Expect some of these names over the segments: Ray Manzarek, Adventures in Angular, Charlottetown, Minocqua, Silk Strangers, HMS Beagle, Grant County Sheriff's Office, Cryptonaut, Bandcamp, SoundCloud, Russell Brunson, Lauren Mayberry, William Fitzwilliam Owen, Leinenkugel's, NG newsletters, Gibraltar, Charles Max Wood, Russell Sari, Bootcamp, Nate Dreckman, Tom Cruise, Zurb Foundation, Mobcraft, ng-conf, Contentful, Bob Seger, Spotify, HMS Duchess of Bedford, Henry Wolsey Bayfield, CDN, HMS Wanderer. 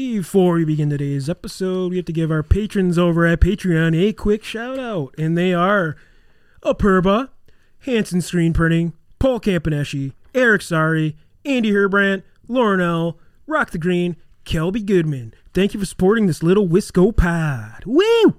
Before we begin today's episode, we have to give our patrons over at Patreon a quick shout out. And they are Apurba, Hanson Screen Printing, Paul Campaneschi, Eric Sari, Andy Herbrandt, Lauren L., Rock the Green, Kelby Goodman. Thank you for supporting this little Wisco pod. Woo!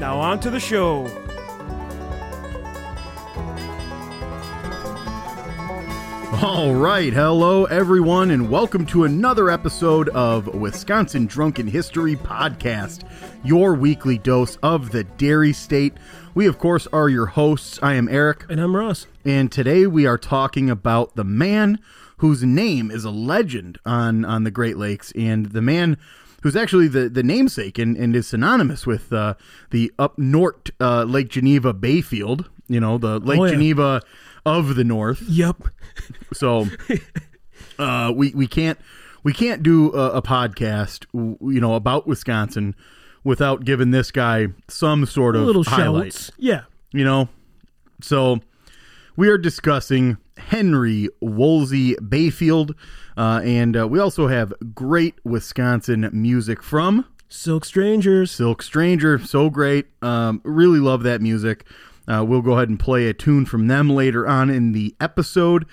Now on to the show. All right, hello everyone, and welcome to another episode of Wisconsin Drunken History Podcast, your weekly dose of the Dairy State. We, of course, are your hosts. I am Eric. And I'm Ross. And today we are talking about the man whose name is a legend on the Great Lakes, and the man who's actually the namesake and is synonymous with the up north Lake Geneva Bayfield, you know, the Lake Geneva of the North. Yep. So we can't do a podcast, you know, about Wisconsin without giving this guy some sort of little highlights. Yeah. You know, so we are discussing Henry Wolsey Bayfield, and we also have great Wisconsin music from Silk Strangers. Silk Stranger, so great. Really love that music. We'll go ahead and play a tune from them later on in the episode.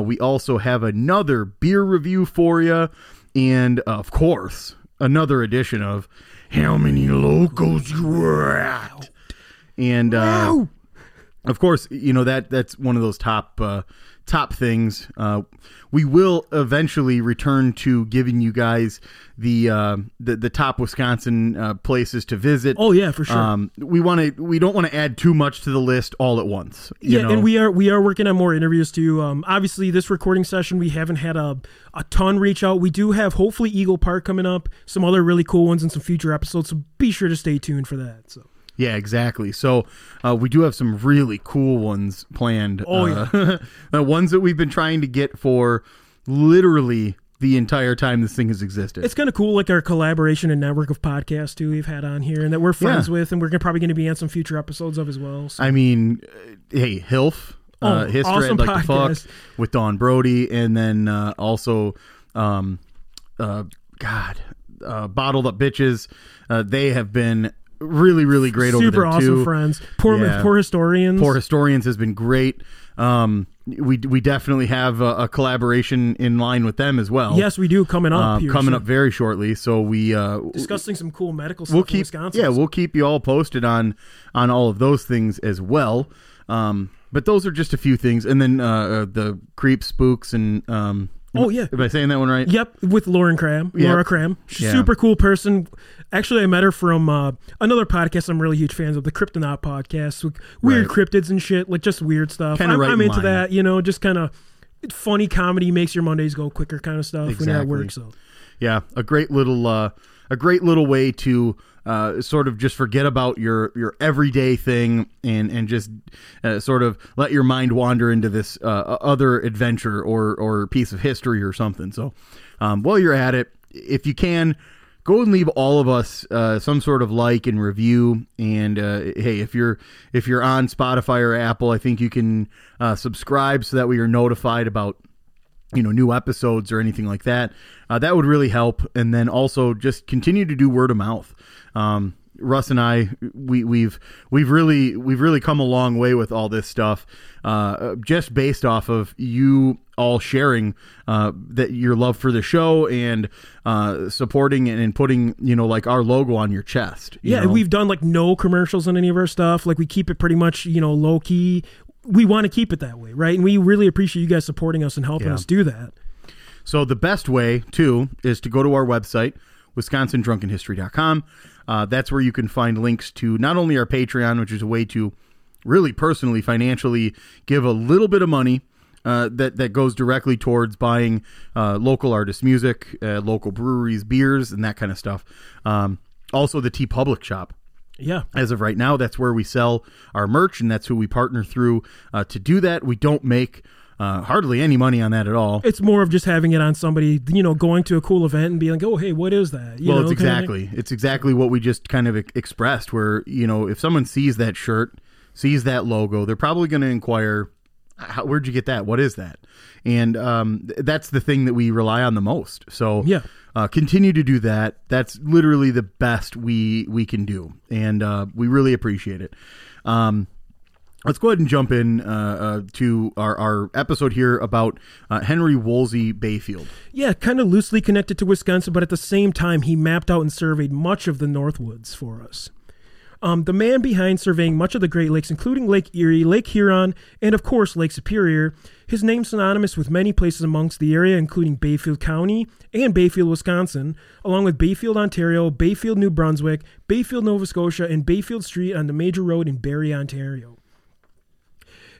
We also have another beer review for you, and of course, another edition of How Many Locals You Were At. And wow. Of course, you know, that's one of those top things. We will eventually return to giving you guys the top Wisconsin places to visit. Oh yeah, for sure. We don't want to add too much to the list all at once. You know? And we are working on more interviews too. Obviously, this recording session we haven't had a ton reach out. We do have hopefully Eagle Park coming up, some other really cool ones in some future episodes. So be sure to stay tuned for that. So. Yeah, exactly. So we do have some really cool ones planned. Oh, yeah. The ones that we've been trying to get for literally the entire time this thing has existed. It's kind of cool, like our collaboration and network of podcasts, too, we've had on here and that we're friends with, and we're probably going to be on some future episodes of as well. So. I mean, hey, HILF, History awesome I'd Like podcast. To Fuck, with Don Brody, and then Bottled Up Bitches. They have been really great over there. Super awesome friends. Poor Historians has been great. We definitely have a collaboration in line with them as well. Yes, we do coming up very shortly. So we discussing some cool medical stuff in Wisconsin. Yeah, we'll keep you all posted on all of those things as well. But those are just a few things, and then the Creep Spooks and oh yeah! Am I saying that one right? Yep, with Lauren Cram. Yep. Laura Cram, super cool person. Actually, I met her from another podcast I'm really huge fans of, the Cryptonaut podcast. Weird cryptids and shit, like just weird stuff. I'm into that, you know, just kind of funny comedy, makes your Mondays go quicker kind of stuff. Exactly. When you're at work, so yeah, a great little way to sort of just forget about your everyday thing and just sort of let your mind wander into this other adventure or piece of history or something. So while you're at it, if you can, go and leave all of us some sort of like and review. And hey, if you're on Spotify or Apple, I think you can subscribe so that we are notified about, you know, new episodes or anything like that. That would really help. And then also just continue to do word of mouth. Russ and I, we've really come a long way with all this stuff, just based off of you all sharing that your love for the show and supporting and putting, you know, like our logo on your chest. Yeah, know? We've done like no commercials on any of our stuff. Like we keep it pretty much, you know, low key. We want to keep it that way, right? And we really appreciate you guys supporting us and helping us do that. So the best way, too, is to go to our website, WisconsinDrunkenHistory.com. That's where you can find links to not only our Patreon, which is a way to really personally, financially give a little bit of money that goes directly towards buying local artists' music, local breweries, beers, and that kind of stuff. Also the Tea Public Shop. Yeah. As of right now, that's where we sell our merch, and that's who we partner through to do that. We don't make hardly any money on that at all. It's more of just having it on somebody, you know, going to a cool event and being like, oh, hey, what is that? You know, it's exactly. It's exactly what we just kind of expressed, where, you know, if someone sees that shirt, sees that logo, they're probably going to inquire, where'd you get that? What is that? And that's the thing that we rely on the most. So yeah. Continue to do that. That's literally the best we can do. And we really appreciate it. Let's go ahead and jump in to our episode here about Henry Wolsey Bayfield. Yeah, kind of loosely connected to Wisconsin, but at the same time, he mapped out and surveyed much of the Northwoods for us. The man behind surveying much of the Great Lakes, including Lake Erie, Lake Huron, and, of course, Lake Superior, his name's synonymous with many places amongst the area, including Bayfield County and Bayfield, Wisconsin, along with Bayfield, Ontario, Bayfield, New Brunswick, Bayfield, Nova Scotia, and Bayfield Street on the major road in Barrie, Ontario.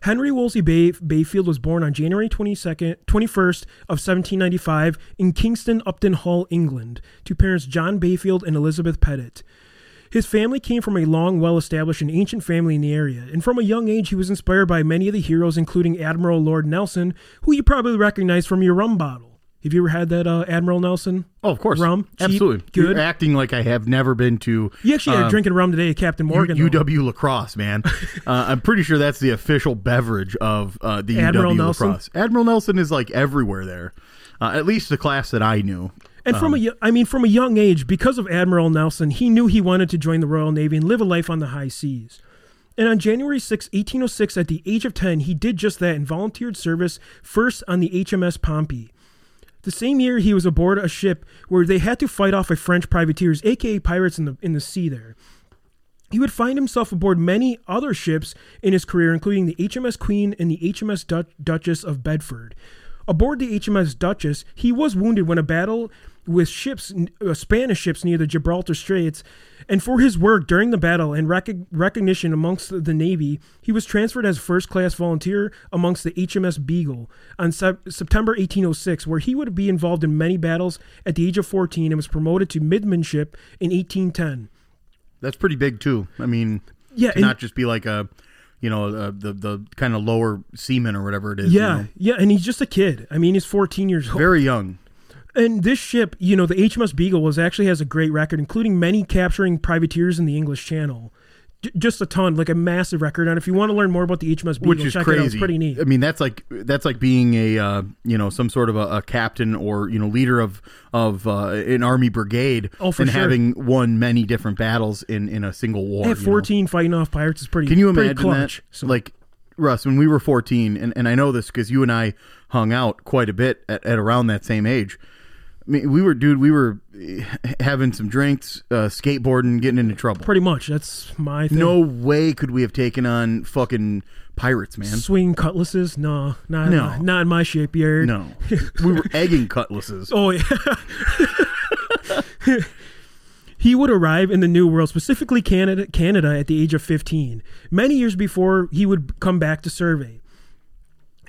Henry Wolsey Bayfield was born on January 21st of 1795 in Kingston, Upton Hall, England, to parents John Bayfield and Elizabeth Pettit. His family came from a long, well-established and ancient family in the area, and from a young age he was inspired by many of the heroes, including Admiral Lord Nelson, who you probably recognize from your rum bottle. Have you ever had that Admiral Nelson? Oh, of course. Rum? Cheap, absolutely. Good. You're acting like I have never been to... You actually are drinking rum today at Captain Morgan. UW La Crosse, man. I'm pretty sure that's the official beverage of the Admiral UW La Crosse. Admiral Nelson is like everywhere there, at least the class that I knew. And from a young age, because of Admiral Nelson, he knew he wanted to join the Royal Navy and live a life on the high seas. And on January 6, 1806, at the age of 10, he did just that and volunteered service first on the HMS Pompey. The same year, he was aboard a ship where they had to fight off a French privateers, a.k.a. pirates in the sea there. He would find himself aboard many other ships in his career, including the HMS Queen and the HMS Duchess of Bedford. Aboard the HMS Duchess, he was wounded when a battle with Spanish ships near the Gibraltar Straits, and for his work during the battle and recognition amongst the Navy, he was transferred as first-class volunteer amongst the HMS Beagle on September 1806, where he would be involved in many battles at the age of 14 and was promoted to midmanship in 1810. That's pretty big, too. I mean, yeah, to not just be like a... you know, the kind of lower seaman or whatever it is. Yeah, you know? Yeah, and he's just a kid. I mean, he's 14 years old. Very young. And this ship, you know, the HMS Beagle actually has a great record, including many capturing privateers in the English Channel. Just a ton, like a massive record. And if you want to learn more about the HMS Beagle, check it out. It's pretty neat. I mean, that's like being a, you know, some sort of a captain or, you know, leader of an army brigade for sure. Having won many different battles in a single war. At 14, fighting off pirates is pretty. Can you imagine clutch, that? So. Like, Russ, when we were 14, and I know this because you and I hung out quite a bit at around that same age. I mean, we were having some drinks, skateboarding, getting into trouble. Pretty much. That's my thing. No way could we have taken on fucking pirates, man. Swinging cutlasses? No, not in my shipyard. No. We were egging cutlasses. Oh, yeah. He would arrive in the New World, specifically Canada, at the age of 15, many years before he would come back to survey.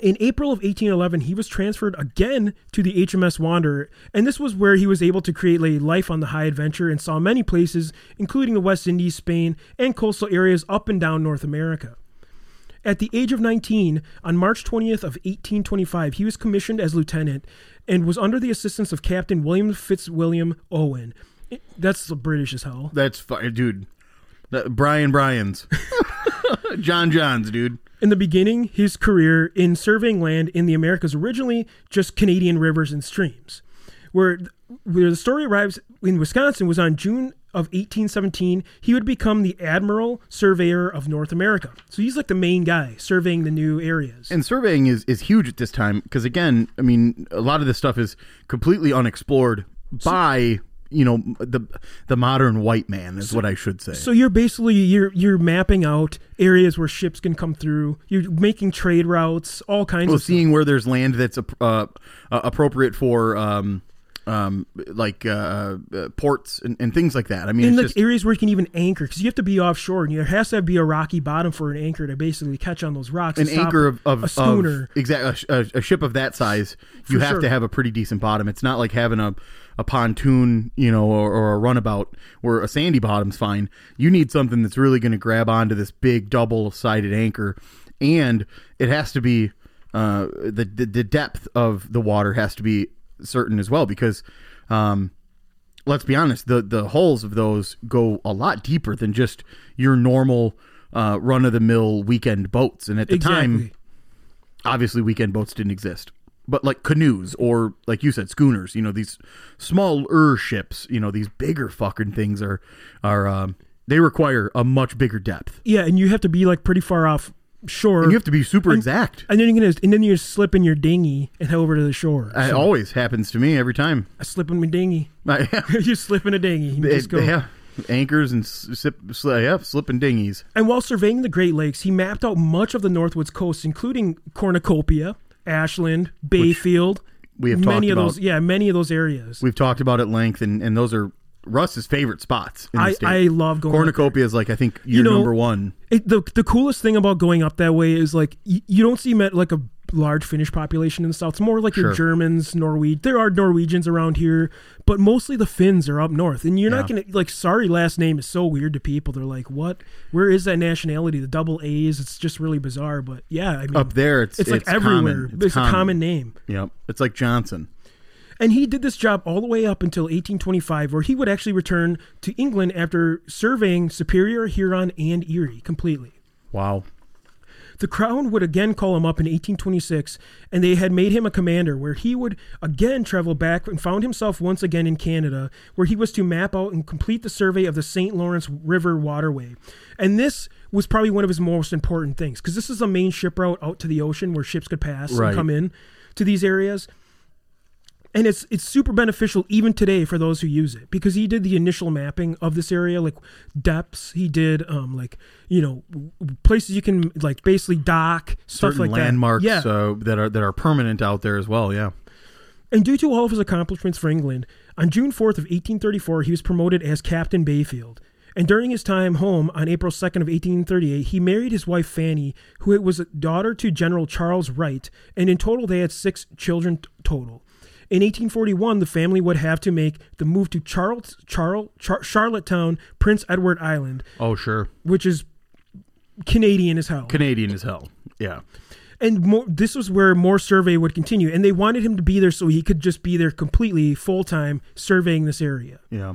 In April of 1811, he was transferred again to the HMS Wanderer, and this was where he was able to create a life on the high adventure and saw many places, including the West Indies, Spain, and coastal areas up and down North America. At the age of 19, on March 20th of 1825, he was commissioned as lieutenant and was under the assistance of Captain William Fitzwilliam Owen. That's British as hell. That's fine, dude. Brian's. John's, dude. In the beginning, his career in surveying land in the Americas, originally just Canadian rivers and streams, where the story arrives in Wisconsin was on June of 1817. He would become the Admiral Surveyor of North America. So he's like the main guy surveying the new areas. And surveying is huge at this time because, again, I mean, a lot of this stuff is completely unexplored by... you know, the modern white man is what I should say. So you're basically you're mapping out areas where ships can come through. You're making trade routes, all kinds of stuff. Seeing where there's land that's appropriate for ports and things like that. I mean, in like areas where you can even anchor, because you have to be offshore, and there has to be a rocky bottom for an anchor to basically catch on those rocks. An anchor of a schooner, exactly, a ship of that size, you have to have a pretty decent bottom. It's not like having a pontoon, you know, or a runabout where a sandy bottom's fine. You need something that's really going to grab onto this big double-sided anchor, and it has to be the depth of the water has to be certain as well, because let's be honest, the hulls of those go a lot deeper than just your normal run-of-the-mill weekend boats, and at the time, obviously weekend boats didn't exist, but like canoes or, like you said, schooners, you know, these smaller ships, you know, these bigger fucking things are they require a much bigger depth, and you have to be like pretty far off shore. And you have to be super exact. And then you slip in your dinghy and head over to the shore. It always happens to me every time. I slip in my dinghy. You slip in a dinghy. You just go. Yeah. Anchors and slipping dinghies. And while surveying the Great Lakes, he mapped out much of the Northwoods coast, including Cornucopia, Ashland, Bayfield. We have many talked about those. Yeah, many of those areas. We've talked about at length, and those are Russ's favorite spots in the state. I love going. Cornucopia is like, I think, number one. The coolest thing about going up that way is like you don't see like a large Finnish population in the South. It's more like your Germans, Norwegians. There are Norwegians around here, but mostly the Finns are up north. And you're not going to, like, sorry, last name is so weird to people. They're like, what? Where is that nationality? The double A's. It's just really bizarre. But yeah, I mean, up there, it's like everywhere. It's a common name. Yep. It's like Johnson. And he did this job all the way up until 1825, where he would actually return to England after surveying Superior, Huron, and Erie completely. Wow. The Crown would again call him up in 1826, and they had made him a commander, where he would again travel back and found himself once again in Canada, where he was to map out and complete the survey of the St. Lawrence River waterway. And this was probably one of his most important things, because this is the main ship route out to the ocean where ships could pass and come in to these areas. And it's super beneficial even today for those who use it, because he did the initial mapping of this area, like depths. He did places you can like basically dock, stuff certain like landmarks that. That are permanent out there as well. Yeah. And due to all of his accomplishments for England, on June 4th of 1834, he was promoted as Captain Bayfield. And during his time home on April 2nd of 1838, he married his wife, Fanny, who was a daughter to General Charles Wright. And in total, they had 6 children total. In 1841, the family would have to make the move to Charlottetown, Prince Edward Island. Oh, sure. Which is Canadian as hell. Yeah. And this was where more survey would continue. And they wanted him to be there so he could just be there completely full-time surveying this area. Yeah.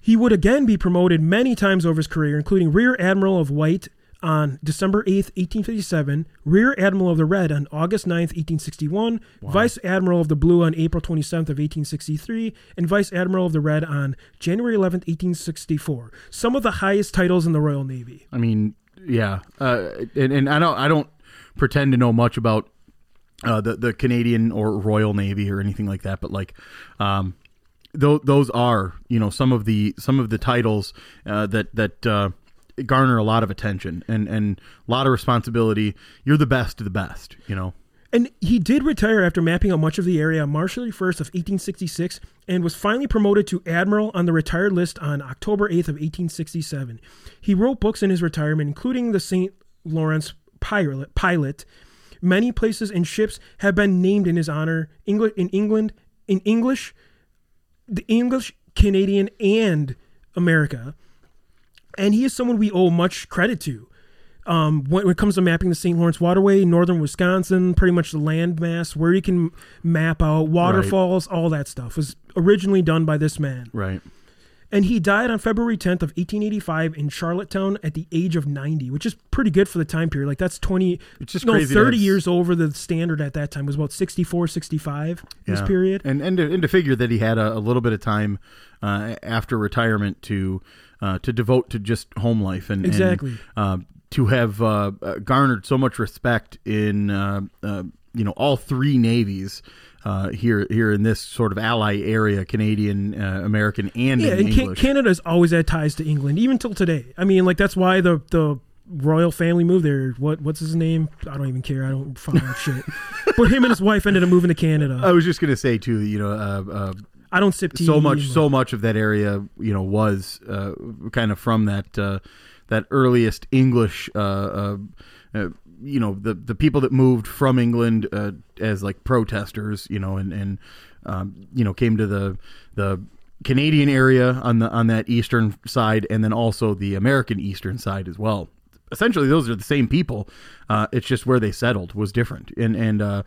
He would again be promoted many times over his career, including Rear Admiral of White on December 8th, 1857, Rear Admiral of the Red on August 9th, 1861, Vice Admiral of the Blue on April 27th of 1863, and Vice Admiral of the Red on January 11th, 1864. Some of the highest titles in the Royal Navy. I mean, yeah. And I don't pretend to know much about the Canadian or Royal Navy or anything like that, but like those are, you know, some of the titles that garner a lot of attention and a lot of responsibility. You're the best of the best, you know. And he did retire after mapping out much of the area on March 31st of 1866, and was finally promoted to admiral on the retired list on October 8th of 1867. He wrote books in his retirement, including the St. Lawrence Pilot. Many places and ships have been named in his honor in England, the English, Canadian, and America. And he is someone we owe much credit to when it comes to mapping the St. Lawrence Waterway, northern Wisconsin, pretty much the landmass, where you can map out waterfalls, all that stuff was originally done by this man. Right. And he died on February 10th of 1885 in Charlottetown at the age of 90, which is pretty good for the time period. Like that's 30 years over the standard at that time. It was about 64, 65 this period. And to figure that he had a little bit of time after retirement to devote to just home life and to have garnered so much respect in all three navies here in this sort of ally area, Canadian, American, and English. Canada has always had ties to England, even till today. I mean, like that's why the royal family moved there. What's his name? I don't even care. I don't find out shit. But him and his wife ended up moving to Canada. I was just gonna say too, you know, I don't sip tea. So much of that area, you know, was kind of from that earliest English. You know, the people that moved from England as like protesters, you know, and you know, came to the Canadian area on that eastern side, and then also the American eastern side as well. Essentially, those are the same people. It's just where they settled was different. And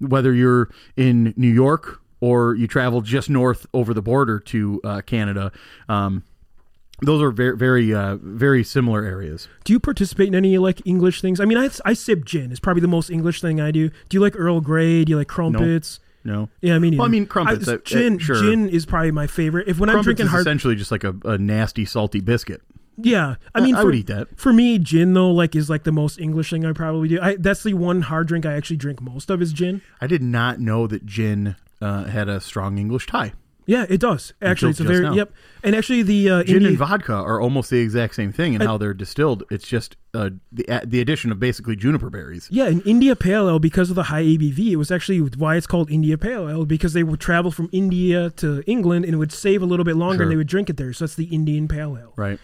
whether you're in New York or you travel just north over the border to Canada, those are very, very, very similar areas. Do you participate in any like English things? I mean, I sip gin. It's probably the most English thing I do. Do you like Earl Grey? Do you like crumpets? No. Yeah, I mean, crumpets. Sure. Gin is probably my favorite. If when crumpets I'm drinking, is essentially just like a nasty salty biscuit. Yeah, I mean, I would eat that. For me, gin though, like, is like the most English thing I probably do. That's the one hard drink I actually drink most of is gin. I did not know that gin had a strong English tie. Yeah, it does. Actually, it's a very, yep. And actually the... gin and vodka are almost the exact same thing in how they're distilled. It's just the addition of basically juniper berries. Yeah, and India Pale Ale, because of the high ABV, it was actually why it's called India Pale Ale, because they would travel from India to England and it would save a little bit longer, sure, and they would drink it there. So that's the Indian Pale Ale. Right.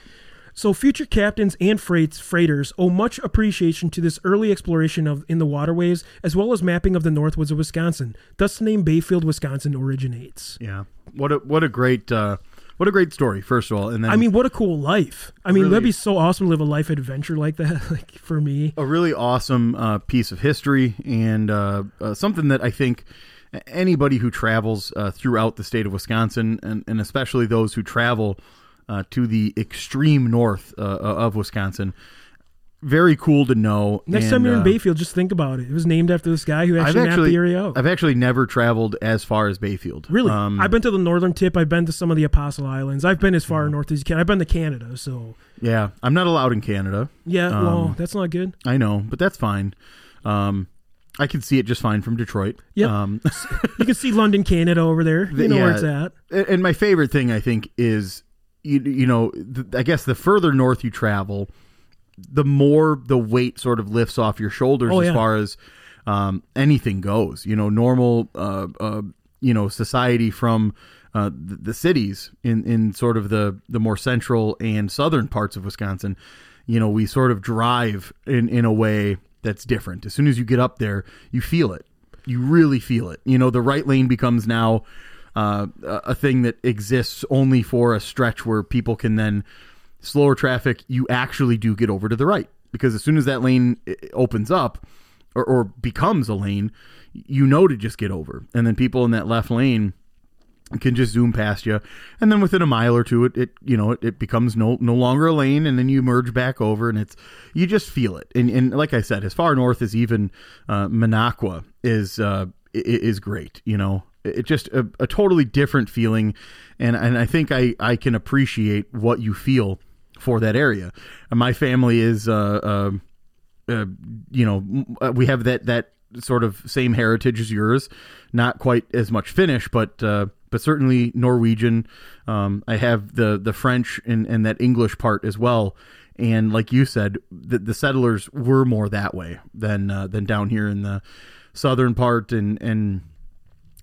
So future captains and freighters owe much appreciation to this early exploration in the waterways, as well as mapping of the Northwoods of Wisconsin. Thus, the name Bayfield, Wisconsin originates. Yeah, what a great story. First of all, and then I mean, what a cool life. I mean, really, that'd be so awesome to live a life adventure like that. Like for me, a really awesome piece of history and something that I think anybody who travels throughout the state of Wisconsin, and especially those who travel to the extreme north of Wisconsin. Very cool to know. Next time you're in Bayfield, just think about it. It was named after this guy who actually mapped the area out. I've actually never traveled as far as Bayfield. Really? I've been to the northern tip. I've been to some of the Apostle Islands. I've been as far north as you can. I've been to Canada, so... Yeah, I'm not allowed in Canada. Yeah, well, that's not good. I know, but that's fine. I can see it just fine from Detroit. Yep. You can see London, Canada over there. You know where it's at. And my favorite thing, I think, is... You know, I guess the further north you travel, the more the weight sort of lifts off your shoulders as far as anything goes. You know, normal, you know, society from the cities in sort of the more central and southern parts of Wisconsin, you know, we sort of drive in a way that's different. As soon as you get up there, you feel it. You really feel it. You know, the right lane becomes now... a thing that exists only for a stretch where people can then slower traffic. You actually do get over to the right, because as soon as that lane opens up or becomes a lane, you know, to just get over. And then people in that left lane can just zoom past you. And then within a mile or two, it becomes no longer a lane. And then you merge back over, and you just feel it. And like I said, as far north as even Minocqua is great, you know. It's just a totally different feeling, and I think I can appreciate what you feel for that area. And my family is, you know, we have that sort of same heritage as yours, not quite as much Finnish, but certainly Norwegian. I have the French and that English part as well. And like you said, the settlers were more that way than down here in the southern part and.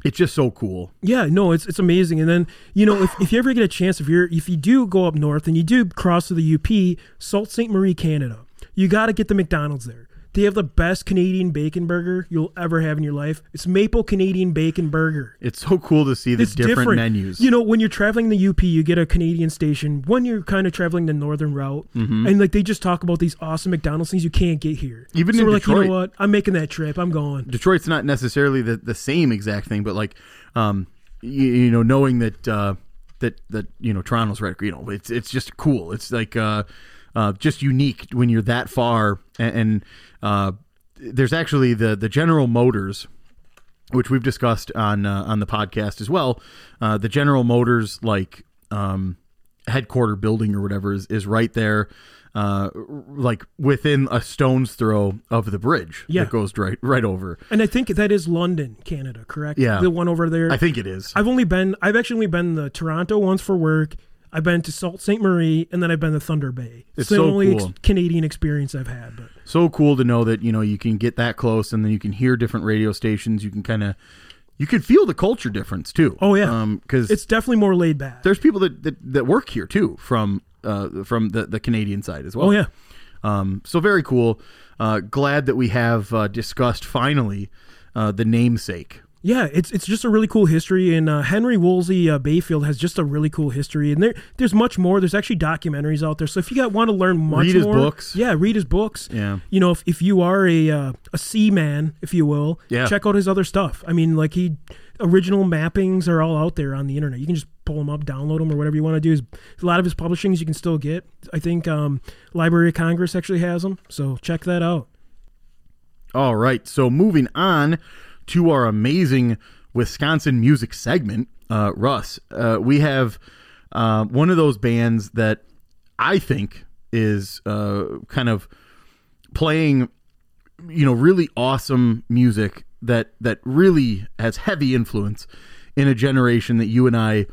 It's just so cool. Yeah, no, it's amazing. And then, you know, if you ever get a chance, if you do go up north and you do cross to the UP, Sault Ste. Marie, Canada, you got to get the McDonald's there. They have the best Canadian bacon burger you'll ever have in your life. It's Maple Canadian Bacon Burger. It's so cool to see the different menus. You know, when you're traveling the UP, you get a Canadian station. When you're kind of traveling the northern route, and like they just talk about these awesome McDonald's things you can't get here. Even so in we're Detroit, like, you know what? I'm making that trip. I'm going. Detroit's not necessarily the same exact thing, but like, you know, knowing that you know Toronto's right, you know, it's just cool. It's like. Just unique when you're that far, and there's actually the General Motors, which we've discussed on the podcast as well. The General Motors like headquarter building or whatever is right there, like within a stone's throw of the bridge that goes right over. And I think that is London, Canada, correct? Yeah, the one over there. I think it is. I've actually only been to Toronto once for work. I've been to Sault Ste. Marie, and then I've been to Thunder Bay. It's so cool. It's the only Canadian experience I've had. But. So cool to know that, you know, you can get that close, and then you can hear different radio stations. You can kind of, you can feel the culture difference, too. Oh, yeah. Because it's definitely more laid back. There's people that work here, too, from the Canadian side as well. Oh, yeah. So very cool. Glad that we have discussed, finally, the namesake. Yeah, it's just a really cool history, and Henry Wolsey Bayfield has just a really cool history, and there's much more. There's actually documentaries out there, so if you want to learn much more, read his books. Yeah, read his books. Yeah, you know, if you are a seaman, if you will, check out his other stuff. I mean, like original mappings are all out there on the internet. You can just pull them up, download them, or whatever you want to do. A lot of his publishings you can still get. I think Library of Congress actually has them, so check that out. All right, so moving on to our amazing Wisconsin music segment, Russ, we have one of those bands that I think is kind of playing, you know, really awesome music that really has heavy influence in a generation that you and I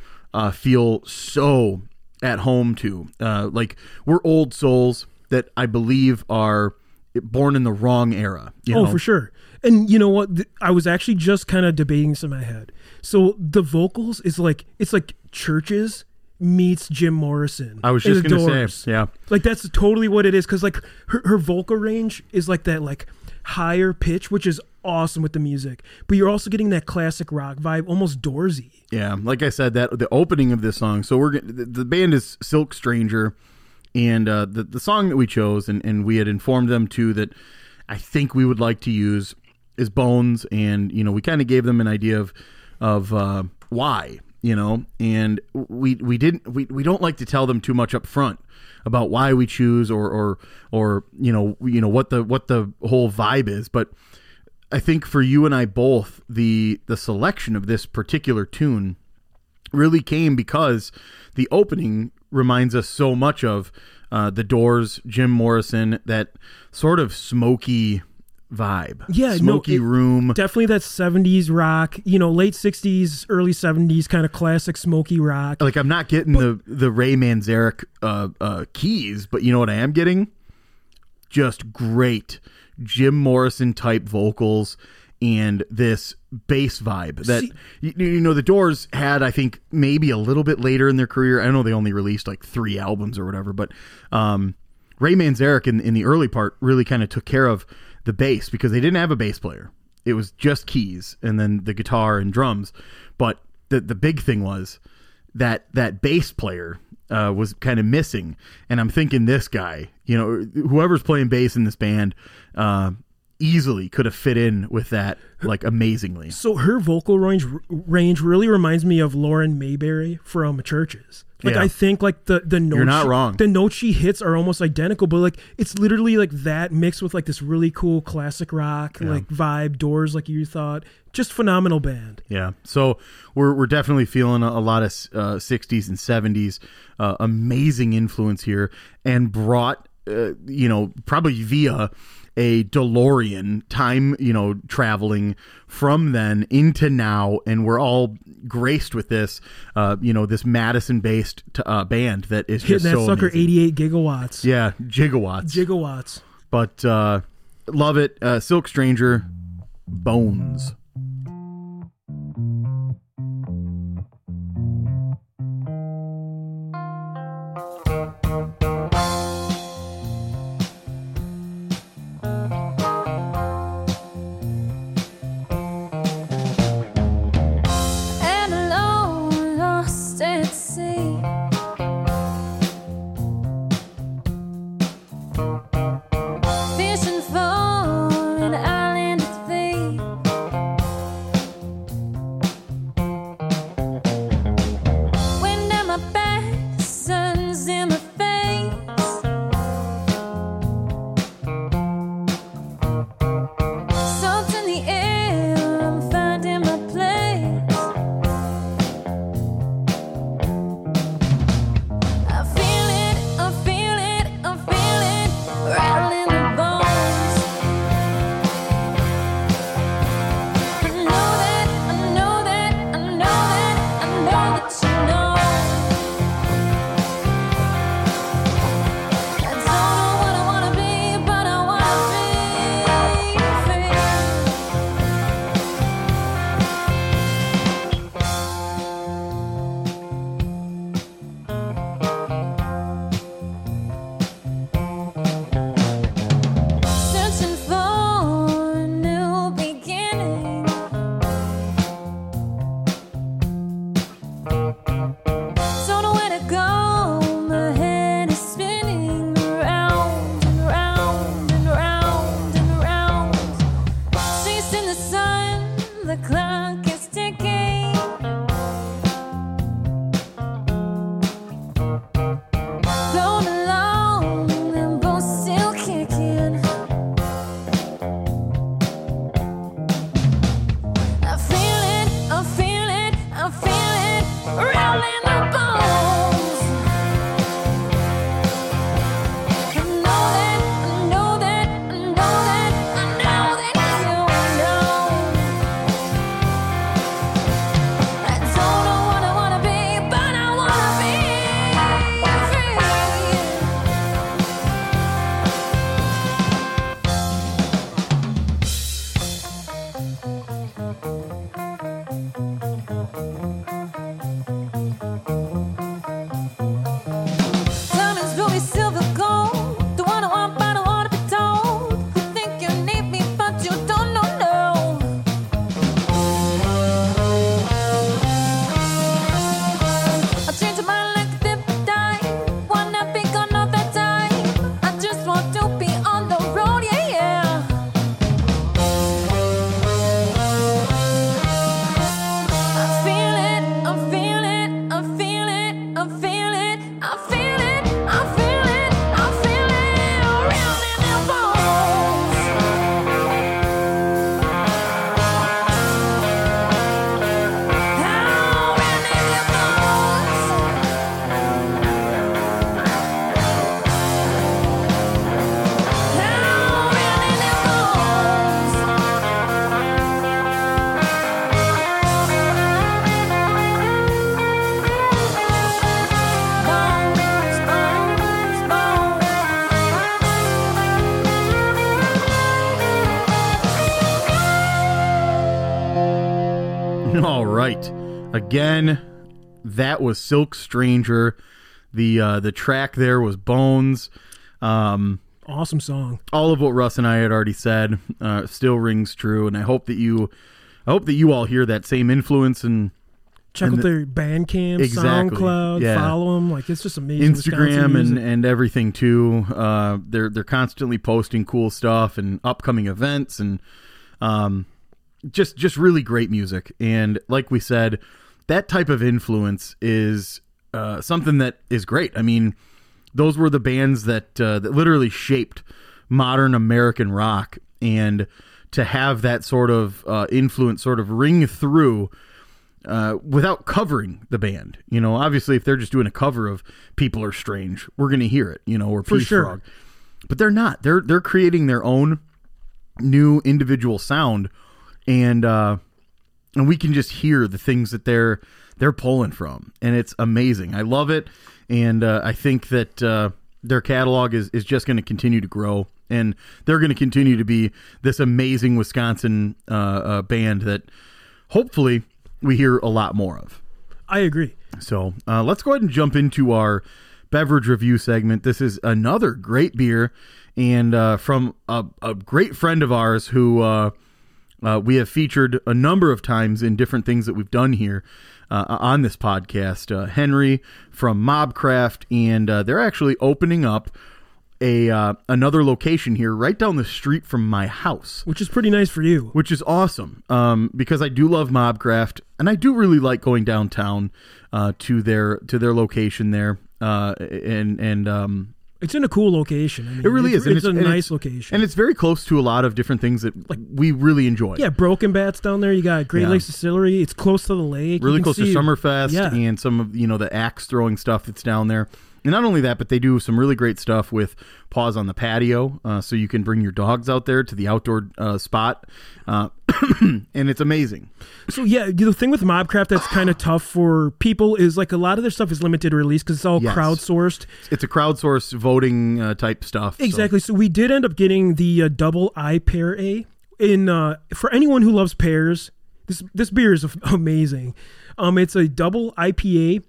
feel so at home to. Like, we're old souls that I believe are born in the wrong era. You know? For sure. And you know what? I was actually just kind of debating this in my head. So the vocals is like, it's like Churches meets Jim Morrison. I was just going to say, yeah. Like, that's totally what it is. Because like her vocal range is like that, like higher pitch, which is awesome with the music. But you're also getting that classic rock vibe, almost Doorsy. Yeah. Like I said, that the opening of this song. So the band is Silk Stranger. And the song that we chose, and we had informed them too that I think we would like to use, is Bones. And, you know, we kind of gave them an idea of why, you know, and we don't like to tell them too much up front about why we choose or you know what the whole vibe is. But I think for you and I both, the selection of this particular tune really came because the opening reminds us so much of the Doors, Jim Morrison, that sort of smoky vibe. Yeah, smoky room. Definitely that 70s rock, you know, late 60s, early 70s kind of classic smoky rock. Like, I'm not getting the Ray Manzarek keys, but you know what I am getting? Just great Jim Morrison type vocals and this bass vibe that, you know, the Doors had, I think, maybe a little bit later in their career. I know they only released like 3 albums or whatever, but Ray Manzarek in the early part really kind of took care of the bass because they didn't have a bass player. It was just keys and then the guitar and drums. But the big thing was that bass player was kind of missing. And I'm thinking this guy, you know, whoever's playing bass in this band, easily could have fit in with that, like, amazingly. So her vocal range really reminds me of Lauren Mayberry from Churches. Like, yeah. I think like the notes, you're not wrong. The notes she hits are almost identical, but like it's literally like that mixed with like this really cool classic rock like vibe. Doors, like you thought, just phenomenal band. Yeah. So we're definitely feeling a lot of 60s and 70s amazing influence here, and brought you know, probably via a DeLorean time, you know, traveling from then into now. And we're all graced with this, you know, this Madison based band that is hitting just that so sucker amazing. 88 gigawatts. Yeah. Gigawatts. But, love it. Silk Stranger, Bones. Fishing for an island to be. the clock is ticking. Float along, the boat's still kicking. I feel it, I feel it, I feel it, rolling the bones. I know that, I know that, I know that, I know that you know. I don't know what I wanna be, but I wanna be free. Diamonds, ruby, silver, gold. Don't wanna want, but I wanna be told. You think you need me, but you don't know, no. I changed my mind like a dip dime. Wanna be gone all the time. I just want to be on the road, yeah, yeah. I feel it, I feel it, I feel it, I feel it, I feel it, I feel it, I feel it, around in the bones. Around in the bones. Around in the bones. Bones, bones, All right. Again, that was Silk Stranger. The track there was Bones. Awesome song. All of what Russ and I had already said still rings true, and I hope that you all hear that same influence and Check out their Bandcamp, Exactly. SoundCloud, Yeah. follow them. Like, it's just amazing. Instagram and everything too. They're constantly posting cool stuff and upcoming events and just really great music. And like we said, that type of influence is something that is great. I mean, those were the bands that literally shaped modern American rock, and to have that sort of influence sort of ring through without covering the band. You know, obviously if they're just doing a cover of People Are Strange, we're going to hear it, you know, or For Peace sure. Frog. But they're not. They're creating their own new individual sound, and we can just hear the things that they're pulling from, and it's amazing. I love it, and I think that their catalog is just going to continue to grow, and they're going to continue to be this amazing Wisconsin band that hopefully we hear a lot more of. I agree. So let's go ahead and jump into our beverage review segment. This is another great beer, and from a great friend of ours who we have featured a number of times in different things that we've done here on this podcast. Henry from Mobcraft, and they're actually opening up a another location here right down the street from my house, which is pretty nice for you, which is awesome, because I do love Mobcraft, and I do really like going downtown to their location there, and it's in a cool location. I mean, it really is. And it's a nice location, and it's very close to a lot of different things that we really enjoy. Yeah, Broken Bat's down there. You got Great Lakes Distillery. It's close to the lake. Really close to Summerfest and some of the axe throwing stuff that's down there. And not only that, but they do some really great stuff with Paws on the Patio, so you can bring your dogs out there to the outdoor spot, and it's amazing. So, yeah, the thing with Mobcraft that's kind of tough for people is, like, a lot of their stuff is limited release because it's all crowdsourced. It's a crowdsourced voting type stuff. Exactly. So we did end up getting the double I Pear A. For anyone who loves pears, this beer is amazing. It's a double IPA.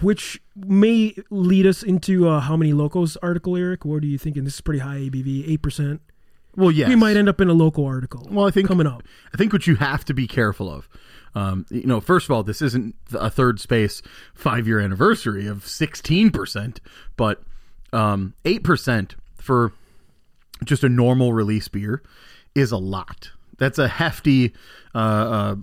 Which may lead us into how many locos article, Eric? What are you thinking? This is pretty high ABV, 8%. Well, yes. We might end up in a local article. Well, I think coming up. I think what you have to be careful of, first of all, this isn't a Third Space 5-year anniversary of 16%, but 8% for just a normal release beer is a lot. That's a hefty alcohol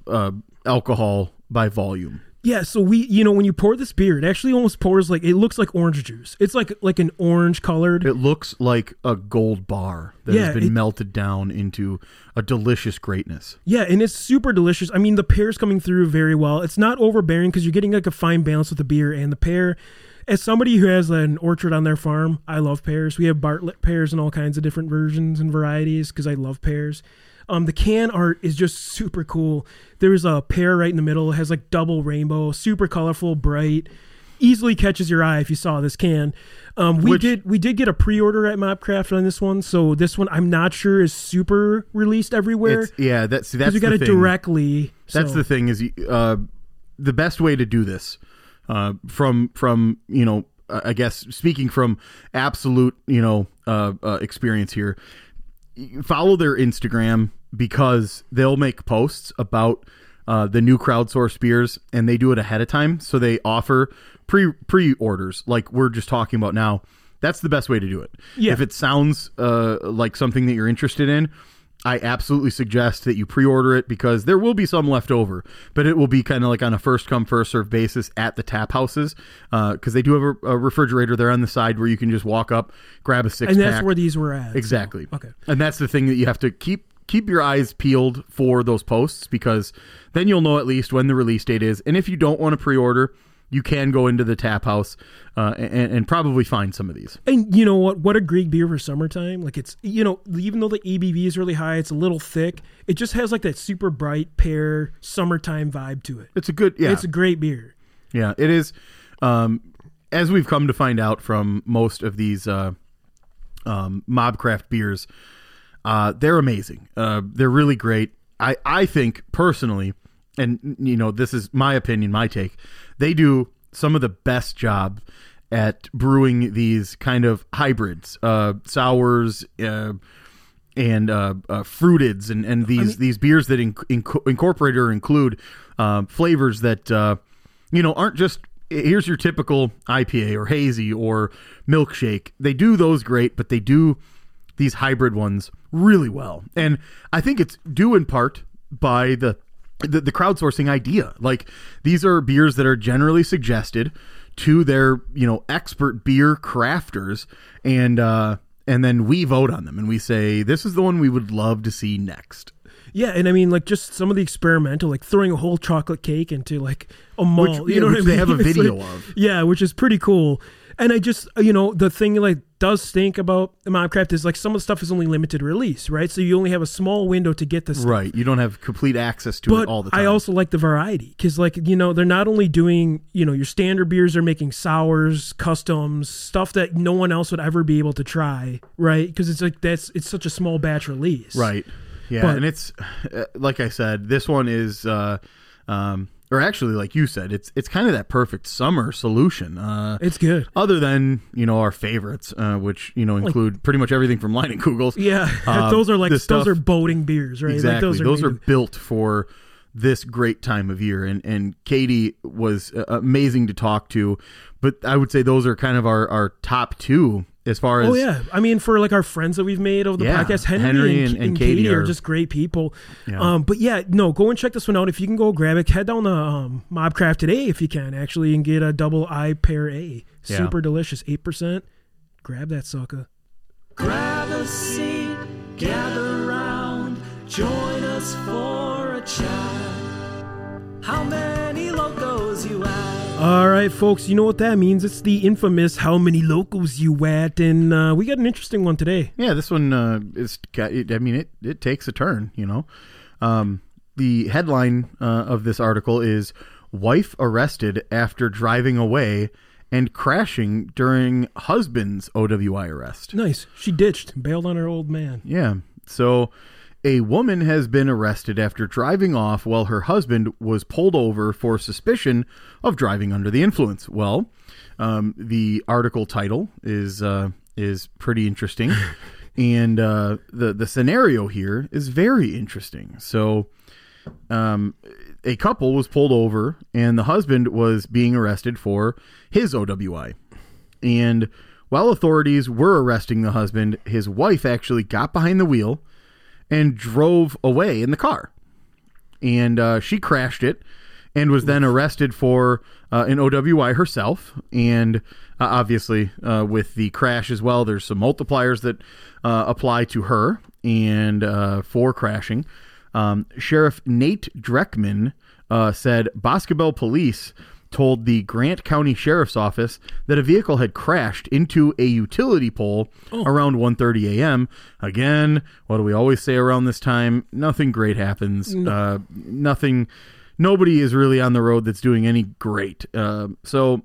by volume. Yeah, so we, you know, when you pour this beer, it actually almost pours like, it looks like orange juice. It's like an orange colored. It looks like a gold bar that has been melted down into a delicious greatness. Yeah, and it's super delicious. I mean, the pear's coming through very well. It's not overbearing because you're getting like a fine balance with the beer and the pear. As somebody who has an orchard on their farm, I love pears. We have Bartlett pears and all kinds of different versions and varieties because I love pears. The can art is just super cool. There's a pear right in the middle. It has like double rainbow, super colorful, bright, easily catches your eye if you saw this can. We did get a pre-order at Mobcraft on this one, so this one I'm not sure is super released everywhere. Yeah, that's the thing. You got it directly. That's the thing is the best way to do this from you know, I guess speaking from absolute experience here. Follow their Instagram because they'll make posts about the new crowdsourced beers, and they do it ahead of time. So they offer pre-orders like we're just talking about now. That's the best way to do it. Yeah. If it sounds like something that you're interested in, I absolutely suggest that you pre-order it because there will be some left over, but it will be kind of like on a first come first serve basis at the tap houses. Cause they do have a refrigerator there on the side where you can just walk up, grab a 6-pack. And that's where these were at. Exactly. So, okay. And that's the thing that you have to keep your eyes peeled for those posts because then you'll know at least when the release date is. And if you don't want to pre-order, you can go into the tap house and probably find some of these. And you know what? What a great beer for summertime. Like it's, you know, even though the ABV is really high, it's a little thick. It just has like that super bright pear summertime vibe to it. It's a good, yeah. It's a great beer. Yeah, it is. As we've come to find out from most of these Mobcraft beers, they're amazing. They're really great. I think personally, and you know, this is my opinion, my take, they do some of the best job at brewing these kind of hybrids, sours, and fruiteds, and these, I mean, these beers that incorporate or include flavors that you know, aren't just here's your typical IPA or hazy or milkshake. They do those great, but they do these hybrid ones really well, and I think it's due in part by the crowdsourcing idea. Like these are beers that are generally suggested to their, you know, expert beer crafters, and then we vote on them and we say this is the one we would love to see next. Yeah, and I mean, like, just some of the experimental, like throwing a whole chocolate cake into like a malt, which, you know, which what I mean? They have a video like, of. Yeah, which is pretty cool. And I just, you know, the thing like does stink about Mobcraft is like some of the stuff is only limited release, right? So you only have a small window to get this stuff. Right. You don't have complete access to it all the time. I also like the variety because, like, you know, they're not only doing, you know, your standard beers, they're making sours, customs, stuff that no one else would ever be able to try, right? Because it's like it's such a small batch release. Right. Yeah. But, and it's, like I said, this one is, or actually, like you said, it's kind of that perfect summer solution. It's good. Other than, you know, our favorites, which, you know, include like, pretty much everything from Leinenkugel's. Yeah, those are like those are boating beers, right? Exactly. Like those are built for this great time of year. And Katie was amazing to talk to, but I would say those are kind of our top two. As far as I mean, for like our friends that we've made over the podcast, Henry and Katie are just great people. Yeah. But yeah, no, go and check this one out. If you can go grab it, head down to Mobcraft today if you can actually and get a double I pair A. Super delicious, 8%. Grab that sucker. Grab a seat, gather round, join us for a chat. How many locos you have? All right, folks, you know what that means. It's the infamous How Many Locals You At, and we got an interesting one today. Yeah, this one is, I mean, it takes a turn, you know. The headline of this article is, Wife Arrested After Driving Away and Crashing During Husband's OWI Arrest. Nice. She ditched, bailed on her old man. Yeah, so a woman has been arrested after driving off while her husband was pulled over for suspicion of driving under the influence. Well, the article title is pretty interesting, and the scenario here is very interesting. So, a couple was pulled over, and the husband was being arrested for his OWI, and while authorities were arresting the husband, his wife actually got behind the wheel and drove away in the car. And she crashed it and was then arrested for an OWI herself. And obviously with the crash as well, there's some multipliers that apply to her and for crashing. Sheriff Nate Dreckman said Boscobel police told the Grant County Sheriff's Office that a vehicle had crashed into a utility pole around 1:30 a.m. Again, what do we always say around this time? Nothing great happens. Nothing. Nobody is really on the road that's doing any great. So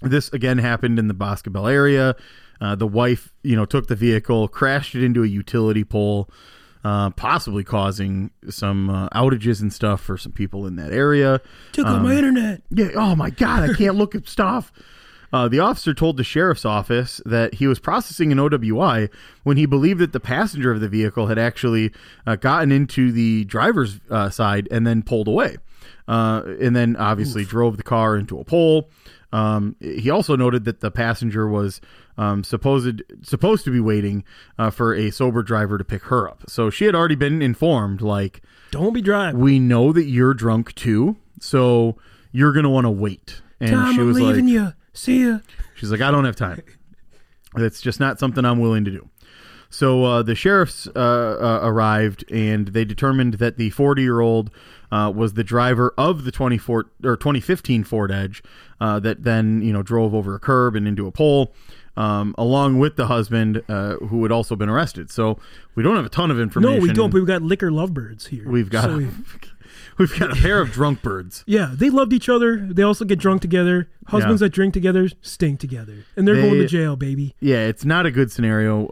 this again happened in the Boscobel area. The wife, took the vehicle, crashed it into a utility pole, possibly causing some outages and stuff for some people in that area. Took out my internet. Yeah. Oh my God, I can't look at stuff. The officer told the sheriff's office that he was processing an OWI when he believed that the passenger of the vehicle had actually gotten into the driver's side and then pulled away. And then obviously drove the car into a pole. He also noted that the passenger was supposed to be waiting for a sober driver to pick her up. So she had already been informed, like, don't be driving. We know that you're drunk too, so you're going to want to wait. And Tom, she was I'm leaving like, you. See ya. She's like, I don't have time. That's just not something I'm willing to do. So the sheriffs arrived, and they determined that the 40-year-old was the driver of the 2015 Ford Edge that then drove over a curb and into a pole, along with the husband who had also been arrested. So we don't have a ton of information. No, we don't. But we've got liquor lovebirds here. We've got a pair of drunk birds. Yeah, they loved each other. They also get drunk together. Husbands that drink together stink together. And they're going to jail, baby. Yeah, it's not a good scenario.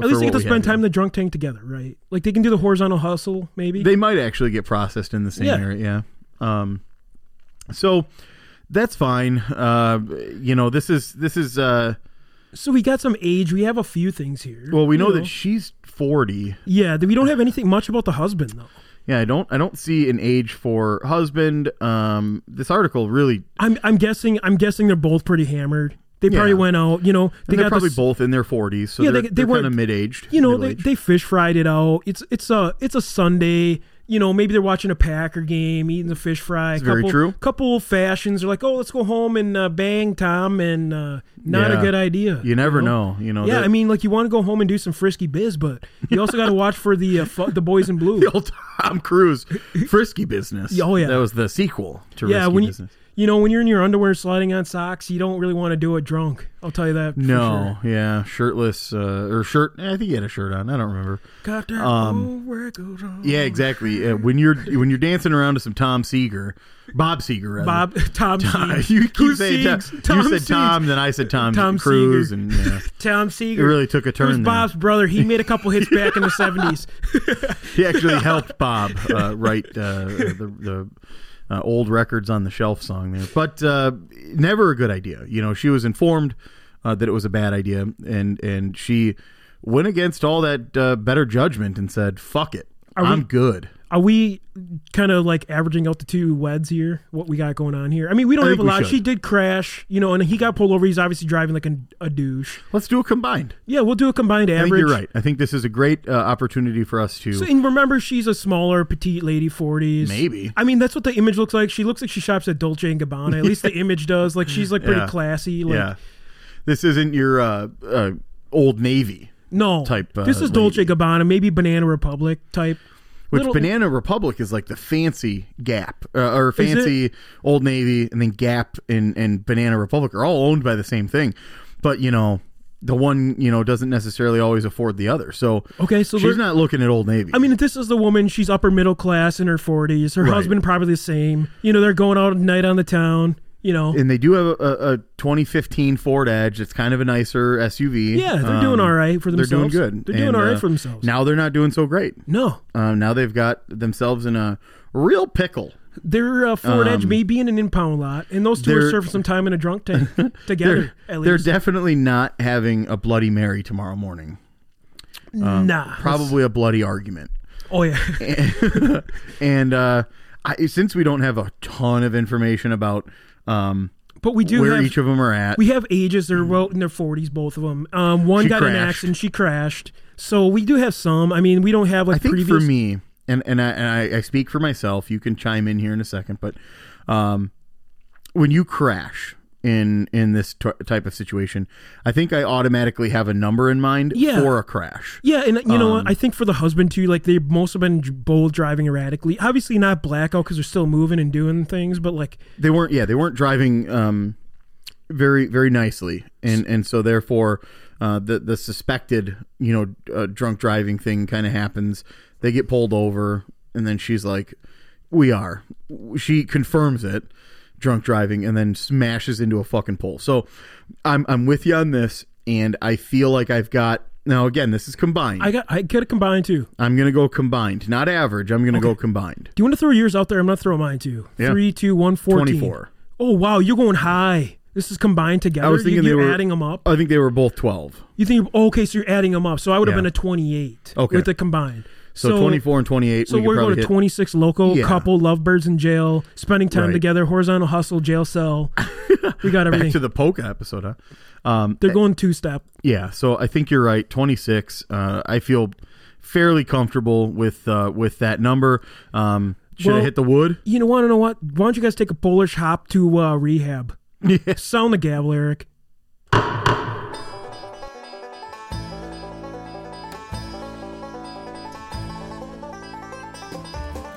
At least they get to spend time in the drunk tank together, right? Like, they can do the horizontal hustle, maybe. They might actually get processed in the same area, yeah. So, that's fine. This is... So we got some age. We have a few things here. Well, we know that she's 40. Yeah, we don't have anything much about the husband, though. Yeah, I don't see an age for husband. This article really. I'm guessing they're both pretty hammered. They probably went out. They're probably both in their 40s. So yeah, they're kind of mid-aged. They fish fried it out. It's a Sunday. Maybe they're watching a Packer game, eating a fish fry. That's very true. Couple fashions are like, let's go home and bang, Tom, and not a good idea. You never know. Yeah, I mean, like, you want to go home and do some frisky biz, but you also got to watch for the boys in blue. The old Tom Cruise frisky business. Oh yeah, that was the sequel to risky business. When you're in your underwear sliding on socks, you don't really want to do it drunk. I'll tell you that. No, for sure. Yeah, shirtless or shirt. I think he had a shirt on. I don't remember. Got that old record on. Yeah, exactly. When you're dancing around to some Bob Seger, rather. Tom Seger. You keep saying Tom. You said Tom, then I said Tom Cruise, and Tom Seger. It really took a turn. It was Bob's brother. He made a couple hits back in the '70s. He actually helped Bob write the old records on the shelf song there, but never a good idea. She was informed that it was a bad idea, and she went against all that better judgment and said, "Fuck it, I'm good." Are we kind of like averaging out the two weds here? What we got going on here? I mean, we don't have a lot. She did crash, and he got pulled over. He's obviously driving like a douche. Let's do a combined. Yeah, we'll do a combined average. I think you're right. I think this is a great opportunity for us to. So, and remember, she's a smaller, petite lady, 40s. Maybe. I mean, that's what the image looks like. She looks like she shops at Dolce & Gabbana. At least the image does. Like, she's like pretty classy. Like, yeah. This isn't your Old Navy. No. Type. This is Dolce & Gabbana, maybe Banana Republic type. Which Banana Republic is like the fancy Gap, or fancy Old Navy, and then Gap and Banana Republic are all owned by the same thing. But, the one, doesn't necessarily always afford the other. So, she's not looking at Old Navy. I mean, if this is the woman, she's upper middle class in her 40s. Her husband probably the same. They're going out at night on the town. And they do have a 2015 Ford Edge. It's kind of a nicer SUV. Yeah, they're doing all right for themselves. They're doing good. They're doing all right for themselves. Now they're not doing so great. No. Now they've got themselves in a real pickle. Their Ford Edge may be in an impound lot, and those two are serving some time in a drunk tank together, at least. They're definitely not having a Bloody Mary tomorrow morning. Nah. Probably a bloody argument. Oh, yeah. Since we don't have a ton of information about... but we do where each of them are at. We have ages. They're well in their 40s, both of them. One got in an accident. She crashed. So we do have some. I mean, we don't have like previous. I think for me, and I speak for myself, you can chime in here in a second, but when you crash in this type of situation, I think I automatically have a number in mind for a crash. Yeah, and you know what? I think for the husband too, like they most have been both driving erratically. Obviously not blackout because they're still moving and doing things, but like they weren't driving very, very nicely, and so therefore the suspected drunk driving thing kind of happens. They get pulled over, and then she's like, she confirms it, drunk driving, and then smashes into a fucking pole. So I'm with you on this, and I feel like I've got, now again, this is combined. I got it combined too. I'm gonna go combined, not average. I'm gonna go combined. Do you want to throw yours out there? I'm gonna throw mine too. Yeah. 3, 2, 1, 14. 24. Oh wow, you're going high. This is combined together. I was thinking you're adding them up. I think they were both 12. You think, okay, so you're adding them up. So I would have been a 28 with the combined. So 24 and 28. So we're going to 26 local, couple, lovebirds in jail, spending time together, horizontal hustle, jail cell. We got everything. Back to the polka episode, huh? They're going two-step. Yeah, so I think you're right, 26. I feel fairly comfortable with that number. Should I hit the wood? You know, want to know what? Why don't you guys take a Polish hop to rehab? Yeah. Sound the gavel, Eric.